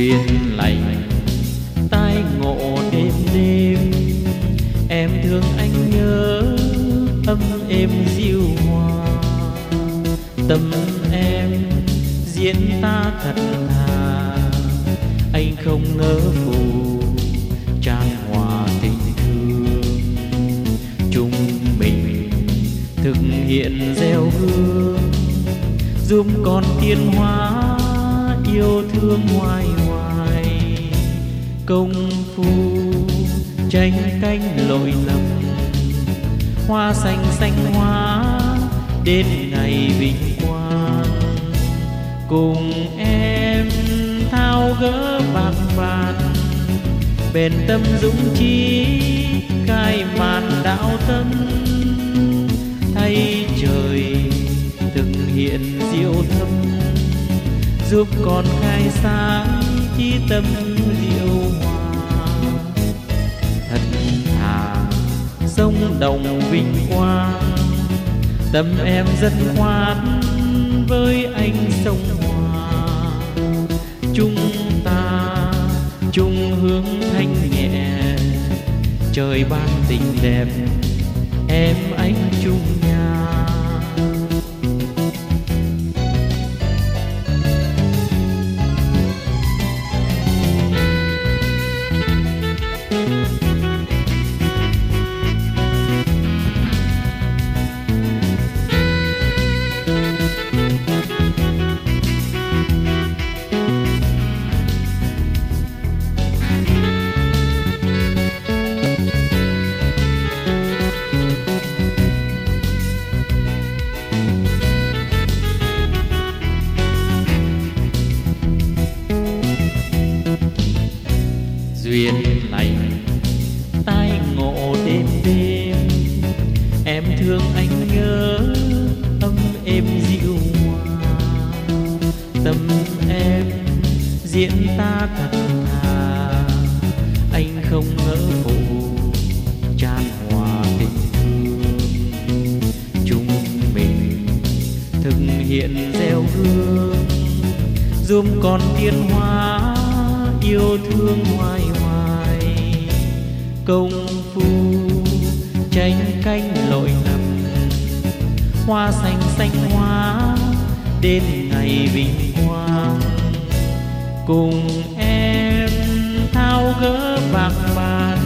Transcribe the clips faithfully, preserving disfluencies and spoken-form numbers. duyên lành tai ngộ đêm đêm, em thương anh nhớ âm êm dịu hòa. Tâm em diễn ta thật là anh không ngỡ phù tràn hòa tình thương. Chúng mình thực hiện gieo hương giúp con tiên hóa yêu thương hoài hoài. Công phu tranh canh lội lầm hoa xanh xanh hóa đến ngày vinh quang. Cùng em thao gỡ bạc vạn bền tâm dũng chí khai màn đạo tâm. Thay trời thực hiện diệu thâm giúp con khai sáng trí tâm diệu hòa. Thật thà sông đồng vinh quang tâm em rất ngoan với anh sông hòa. Chúng ta chung hướng thanh nhẹ trời ban tình đẹp em anh chung nhà. Duyên lành tai ngộ đêm đêm, em thương anh nhớ âm êm dịu hòa. Tâm em diễn ta thật thà anh không ngỡ phù tràn hòa tình thương. Chúng mình thực hiện gieo hương giúp con tiên hóa yêu thương hoài hoài. Công phu tranh canh lội ngầm hoa xanh xanh hóa đến ngày vinh quang. Cùng em thao gỡ bạc bàn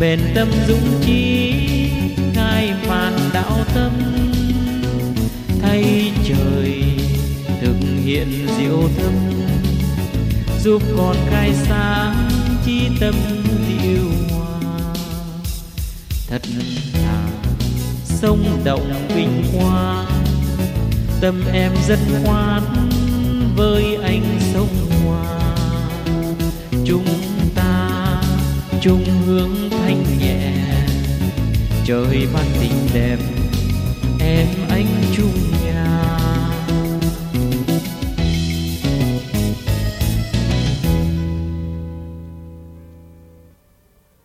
bền tâm dũng chí khai màn đạo tâm. Thay trời thực hiện diệu thâm giúp con khai sáng trí tâm diệu hòa. Thật thà sông động vinh quang tâm em rất ngoan với anh sông hòa. Chúng ta chung hướng thanh nhẹ trời ban tình đẹp